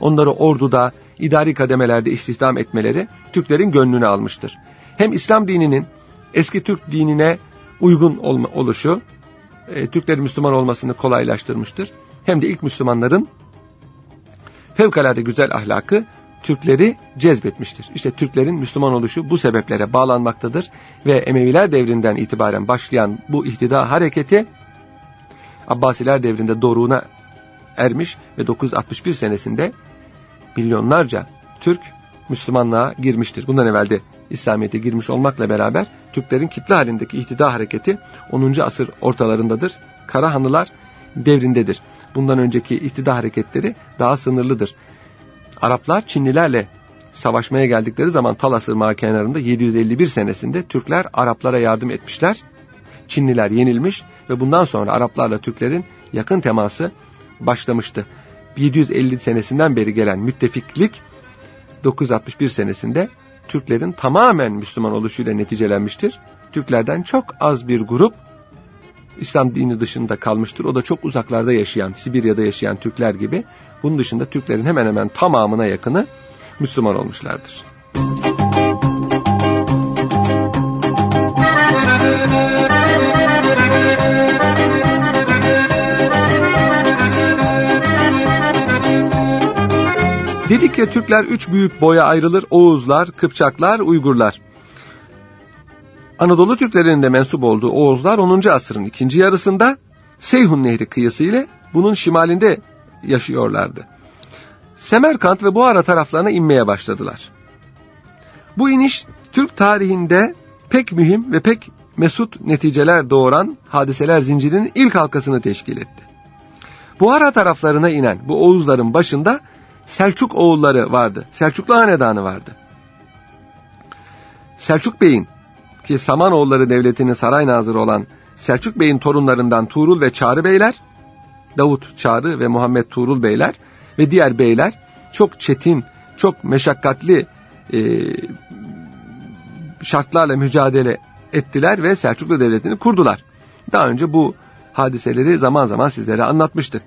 onları orduda, idari kademelerde istihdam etmeleri Türklerin gönlünü almıştır. Hem İslam dininin eski Türk dinine uygun oluşu Türklerin Müslüman olmasını kolaylaştırmıştır. Hem de ilk Müslümanların fevkalade güzel ahlakı Türkleri cezbetmiştir. İşte Türklerin Müslüman oluşu bu sebeplere bağlanmaktadır ve Emeviler devrinden itibaren başlayan bu ihtida hareketi Abbasiler devrinde doruğuna ermiş ve 961 senesinde milyonlarca Türk Müslümanlığa girmiştir. Bundan evvel de İslamiyet'e girmiş olmakla beraber Türklerin kitle halindeki ihtida hareketi 10. asır ortalarındadır. Karahanlılar devrindedir. Bundan önceki ihtida hareketleri daha sınırlıdır. Araplar Çinlilerle savaşmaya geldikleri zaman Talas Irmağı kenarında 751 senesinde Türkler Araplara yardım etmişler. Çinliler yenilmiş ve bundan sonra Araplarla Türklerin yakın teması başlamıştı. 750 senesinden beri gelen müttefiklik 961 senesinde Türklerin tamamen Müslüman oluşuyla neticelenmiştir. Türklerden çok az bir grup İslam dini dışında kalmıştır. O da çok uzaklarda yaşayan, Sibirya'da yaşayan Türkler gibi. Bunun dışında Türklerin hemen hemen tamamına yakını Müslüman olmuşlardır. Dedik ya, Türkler 3 büyük boya ayrılır: Oğuzlar, Kıpçaklar, Uygurlar. Anadolu Türklerinin de mensup olduğu Oğuzlar 10. asrın ikinci yarısında Seyhun Nehri kıyısı ile bunun şimalinde yaşıyorlardı. Semerkant ve Buhara taraflarına inmeye başladılar. Bu iniş Türk tarihinde pek mühim ve pek mesut neticeler doğuran hadiseler zincirinin ilk halkasını teşkil etti. Buhara taraflarına inen bu Oğuzların başında Selçuk oğulları vardı. Selçuklu hanedanı vardı. Selçuk Bey'in, ki Samanoğulları Devleti'nin saray nazırı olan Selçuk Bey'in torunlarından Tuğrul ve Çağrı Beyler, Davut Çağrı ve Muhammed Tuğrul Beyler ve diğer beyler çok çetin, çok meşakkatli şartlarla mücadele ettiler ve Selçuklu Devleti'ni kurdular. Daha önce bu hadiseleri zaman zaman sizlere anlatmıştık.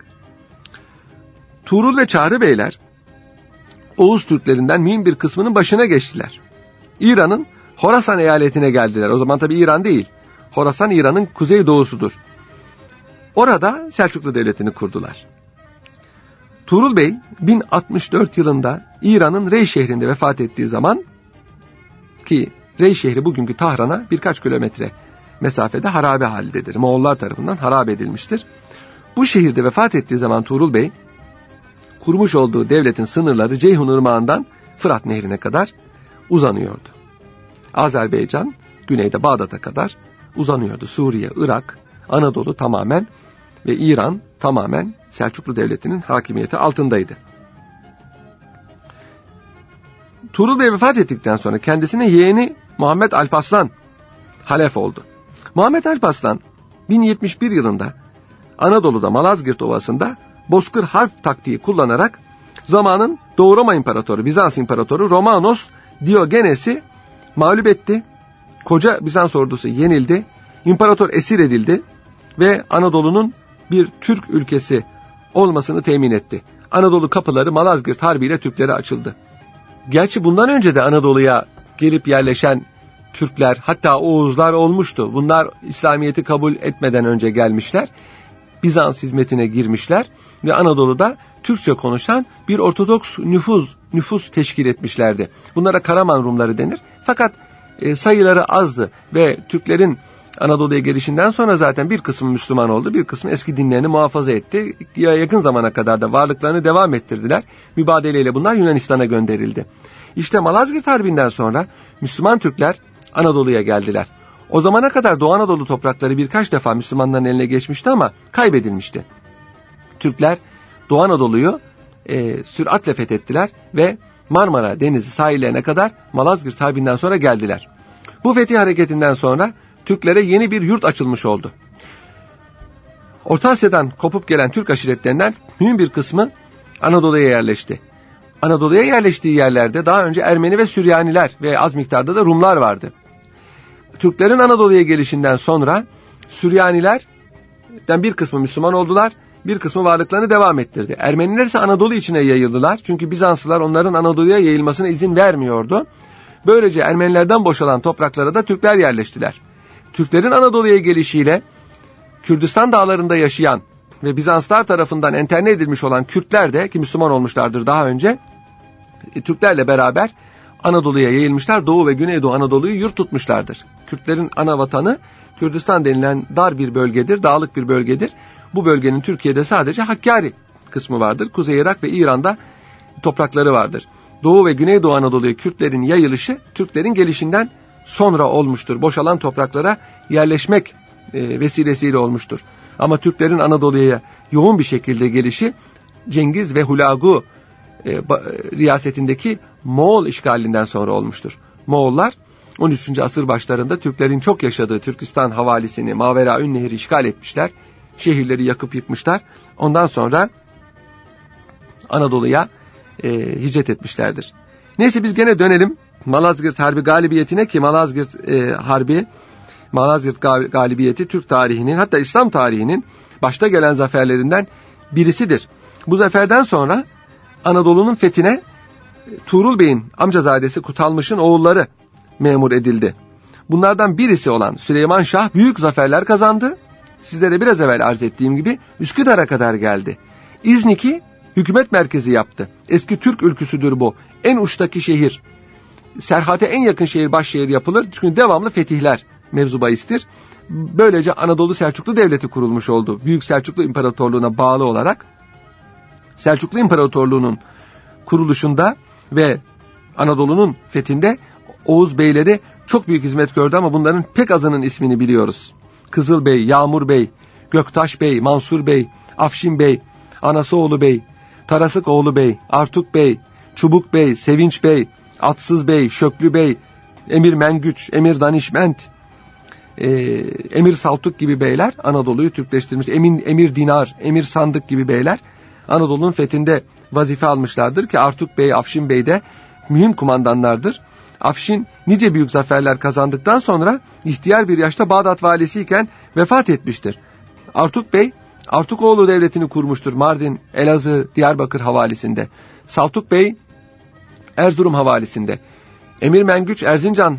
Tuğrul ve Çağrı Beyler Oğuz Türklerinden mühim bir kısmının başına geçtiler. İran'ın Horasan eyaletine geldiler. O zaman tabi İran değil. Horasan İran'ın kuzey doğusudur. Orada Selçuklu Devleti'ni kurdular. Tuğrul Bey 1064 yılında İran'ın Rey şehrinde vefat ettiği zaman, ki Rey şehri bugünkü Tahran'a birkaç kilometre mesafede harabe haldedir. Moğollar tarafından harabe edilmiştir. Bu şehirde vefat ettiği zaman Tuğrul Bey kurmuş olduğu devletin sınırları Ceyhun Irmağı'ndan Fırat Nehri'ne kadar uzanıyordu. Azerbaycan güneyde Bağdat'a kadar uzanıyordu. Suriye, Irak, Anadolu tamamen ve İran tamamen Selçuklu Devleti'nin hakimiyeti altındaydı. Tuğrul Bey vefat ettikten sonra kendisine yeğeni Muhammed Alparslan halef oldu. Muhammed Alparslan 1071 yılında Anadolu'da Malazgirt Ovası'nda bozkır harp taktiği kullanarak zamanın Doğu Roma İmparatoru, Bizans İmparatoru Romanos Diogenes'i mağlup etti. Koca Bizans ordusu yenildi. İmparator esir edildi ve Anadolu'nun bir Türk ülkesi olmasını temin etti. Anadolu kapıları Malazgirt Harbi ile Türklere açıldı. Gerçi bundan önce de Anadolu'ya gelip yerleşen Türkler, hatta Oğuzlar olmuştu. Bunlar İslamiyet'i kabul etmeden önce gelmişler. Bizans hizmetine girmişler ve Anadolu'da Türkçe konuşan bir Ortodoks nüfus teşkil etmişlerdi. Bunlara Karaman Rumları denir. Fakat sayıları azdı ve Türklerin Anadolu'ya gelişinden sonra zaten bir kısmı Müslüman oldu, bir kısmı eski dinlerini muhafaza etti. Yakın zamana kadar da varlıklarını devam ettirdiler. Mübadeleyle bunlar Yunanistan'a gönderildi. İşte Malazgirt Harbi'nden sonra Müslüman Türkler Anadolu'ya geldiler. O zamana kadar Doğu Anadolu toprakları birkaç defa Müslümanların eline geçmişti ama kaybedilmişti. Türkler Doğu Anadolu'yu süratle fethettiler ve Marmara Denizi sahillerine kadar Malazgirt Harbi'nden sonra geldiler. Bu fetih hareketinden sonra Türklere yeni bir yurt açılmış oldu. Orta Asya'dan kopup gelen Türk aşiretlerinden mühim bir kısmı Anadolu'ya yerleşti. Anadolu'ya yerleştiği yerlerde daha önce Ermeni ve Süryaniler ve az miktarda da Rumlar vardı. Türklerin Anadolu'ya gelişinden sonra Süryanilerden bir kısmı Müslüman oldular, bir kısmı varlıklarını devam ettirdi. Ermeniler ise Anadolu içine yayıldılar. Çünkü Bizanslılar onların Anadolu'ya yayılmasına izin vermiyordu. Böylece Ermenilerden boşalan topraklara da Türkler yerleştiler. Türklerin Anadolu'ya gelişiyle Kürdistan dağlarında yaşayan ve Bizanslar tarafından enterne edilmiş olan Kürtler de, ki Müslüman olmuşlardır daha önce, Türklerle beraber Anadolu'ya yayılmışlar. Doğu ve Güneydoğu Anadolu'yu yurt tutmuşlardır. Kürtlerin ana vatanı Kürdistan denilen dar bir bölgedir, dağlık bir bölgedir. Bu bölgenin Türkiye'de sadece Hakkari kısmı vardır. Kuzey Irak ve İran'da toprakları vardır. Doğu ve Güneydoğu Anadolu'ya Kürtlerin yayılışı Türklerin gelişinden sonra olmuştur. Boşalan topraklara yerleşmek vesilesiyle olmuştur. Ama Türklerin Anadolu'ya yoğun bir şekilde gelişi Cengiz ve Hulagu riyasetindeki Moğol işgalinden sonra olmuştur. Moğollar 13. asır başlarında Türklerin çok yaşadığı Türkistan havalisini, Maveraün Nehri işgal etmişler. Şehirleri yakıp yıkmışlar. Ondan sonra Anadolu'ya hicret etmişlerdir. Neyse biz gene dönelim Malazgirt Harbi galibiyetine, ki Malazgirt galibiyeti Türk tarihinin, hatta İslam tarihinin başta gelen zaferlerinden birisidir. Bu zaferden sonra Anadolu'nun fethine Tuğrul Bey'in amcazadesi Kutalmış'ın oğulları memur edildi. Bunlardan birisi olan Süleyman Şah büyük zaferler kazandı. Sizlere biraz evvel arz ettiğim gibi Üsküdar'a kadar geldi. İznik'i hükümet merkezi yaptı. Eski Türk ülküsüdür bu. En uçtaki şehir, Serhat'e en yakın şehir başşehir yapılır. Çünkü devamlı fetihler mevzu bahistir. Böylece Anadolu Selçuklu Devleti kurulmuş oldu. Büyük Selçuklu İmparatorluğu'na bağlı olarak Selçuklu İmparatorluğu'nun kuruluşunda ve Anadolu'nun fethinde Oğuz beyleri çok büyük hizmet gördü ama bunların pek azının ismini biliyoruz. Kızıl Bey, Yağmur Bey, Göktaş Bey, Mansur Bey, Afşin Bey, Anasoğlu Bey, Tarasıkoğlu Bey, Artuk Bey, Çubuk Bey, Sevinç Bey, Atsız Bey, Şöklü Bey, Emir Mengüç, Emir Danişment, Emir Saltuk gibi beyler Anadolu'yu Türkleştirmiş. Emir Dinar, Emir Sandık gibi beyler Anadolu'nun fethinde vazife almışlardır ki Artuk Bey, Afşin Bey de mühim kumandanlardır. Afşin nice büyük zaferler kazandıktan sonra ihtiyar bir yaşta Bağdat valisiyken vefat etmiştir. Artuk Bey, Artukoğlu devletini kurmuştur Mardin, Elazığ, Diyarbakır havalisinde. Satuk Bey, Erzurum havalisinde. Emir Mengüç, Erzincan,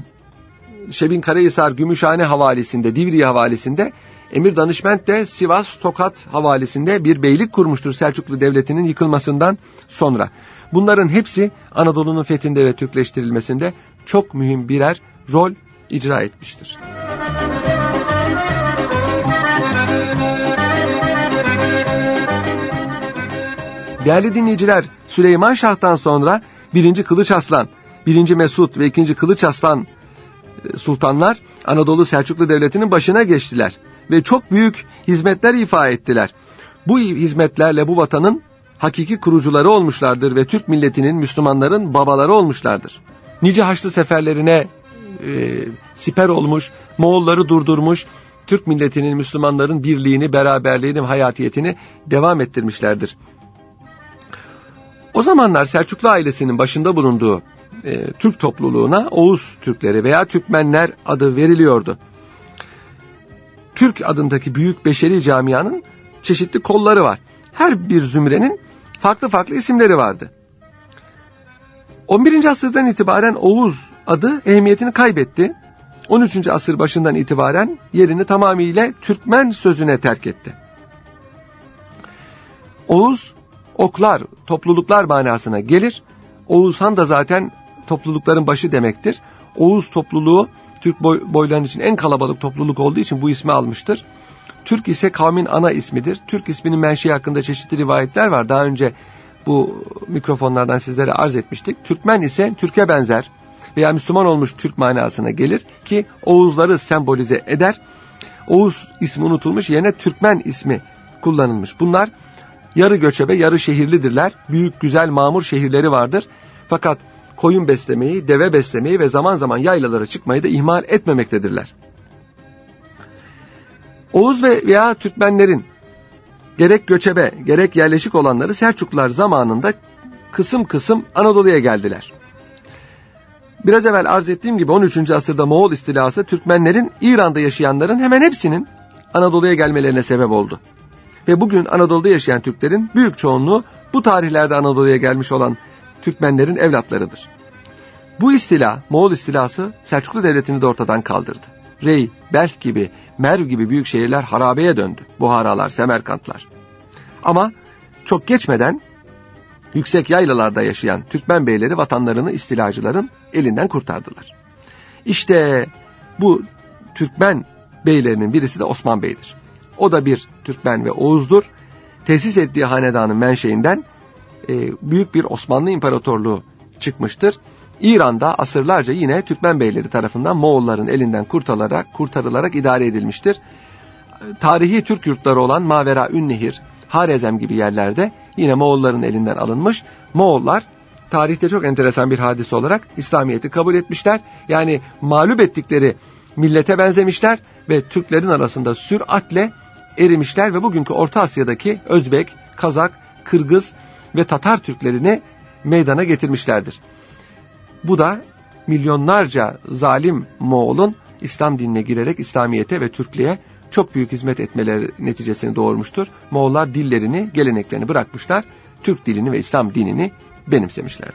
Şebinkarahisar, Gümüşhane havalisinde, Divriği havalisinde. Emir Danişment de Sivas, Tokat havalisinde bir beylik kurmuştur Selçuklu Devleti'nin yıkılmasından sonra. Bunların hepsi Anadolu'nun fethinde ve Türkleştirilmesinde çok mühim birer rol icra etmiştir. Değerli dinleyiciler, Süleyman Şah'tan sonra 1. Kılıç Aslan, 1. Mesud ve 2. Kılıç Aslan sultanlar Anadolu Selçuklu Devleti'nin başına geçtiler ve çok büyük hizmetler ifa ettiler. Bu hizmetlerle bu vatanın hakiki kurucuları olmuşlardır ve Türk milletinin, Müslümanların babaları olmuşlardır. Nice Haçlı seferlerine siper olmuş, Moğolları durdurmuş, Türk milletinin, Müslümanların birliğini, beraberliğini, hayatiyetini devam ettirmişlerdir. O zamanlar Selçuklu ailesinin başında bulunduğu Türk topluluğuna Oğuz Türkleri veya Türkmenler adı veriliyordu. Türk adındaki büyük beşeri camianın çeşitli kolları var. Her bir zümrenin farklı farklı isimleri vardı. 11. asırdan itibaren Oğuz adı ehemmiyetini kaybetti. 13. asır başından itibaren yerini tamamıyla Türkmen sözüne terk etti. Oğuz, oklar, topluluklar manasına gelir. Oğuz Han da zaten toplulukların başı demektir. Oğuz topluluğu Türk boylarının için en kalabalık topluluk olduğu için bu ismi almıştır. Türk ise kavmin ana ismidir. Türk isminin menşei hakkında çeşitli rivayetler var. Daha önce bu mikrofonlardan sizlere arz etmiştik. Türkmen ise Türk'e benzer veya Müslüman olmuş Türk manasına gelir ki Oğuzları sembolize eder. Oğuz ismi unutulmuş, yerine Türkmen ismi kullanılmış. Bunlar yarı göçebe, yarı şehirlidirler. Büyük, güzel, mamur şehirleri vardır. Fakat koyun beslemeyi, deve beslemeyi ve zaman zaman yaylalara çıkmayı da ihmal etmemektedirler. Oğuz veya Türkmenlerin gerek göçebe, gerek yerleşik olanları Selçuklular zamanında kısım kısım Anadolu'ya geldiler. Biraz evvel arz ettiğim gibi 13. asırda Moğol istilası Türkmenlerin, İran'da yaşayanların hemen hepsinin Anadolu'ya gelmelerine sebep oldu. Ve bugün Anadolu'da yaşayan Türklerin büyük çoğunluğu bu tarihlerde Anadolu'ya gelmiş olan Türkmenlerin evlatlarıdır. Bu istila, Moğol istilası Selçuklu Devleti'ni de ortadan kaldırdı. Rey, Belh gibi, Merv gibi büyük şehirler harabeye döndü. Buharalar, Semerkantlar. Ama çok geçmeden yüksek yaylalarda yaşayan Türkmen beyleri vatanlarını istilacıların elinden kurtardılar. İşte bu Türkmen beylerinin birisi de Osman Bey'dir. O da bir Türkmen ve Oğuz'dur. Tesis ettiği hanedanın menşeinden büyük bir Osmanlı İmparatorluğu çıkmıştır. İran'da asırlarca yine Türkmen beyleri tarafından Moğolların elinden kurtarılarak idare edilmiştir. Tarihi Türk yurtları olan Mavera, Ünnehir, Harezm gibi yerlerde yine Moğolların elinden alınmış. Moğollar tarihte çok enteresan bir hadise olarak İslamiyet'i kabul etmişler. Yani mağlup ettikleri millete benzemişler ve Türklerin arasında süratle erimişler ve bugünkü Orta Asya'daki Özbek, Kazak, Kırgız ve Tatar Türklerini meydana getirmişlerdir. Bu da milyonlarca zalim Moğol'un İslam dinine girerek İslamiyet'e ve Türklüğe çok büyük hizmet etmeleri neticesini doğurmuştur. Moğollar dillerini, geleneklerini bırakmışlar, Türk dilini ve İslam dinini benimsemişler.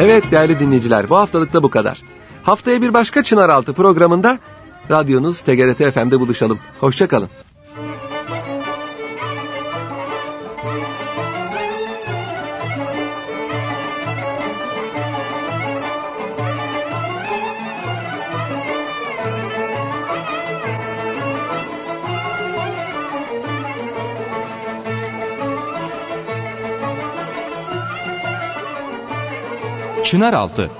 Evet değerli dinleyiciler, bu haftalık da bu kadar. Haftaya bir başka Çınaraltı programında radyonuz TGRT FM'de buluşalım. Hoşça kalın. Çınaraltı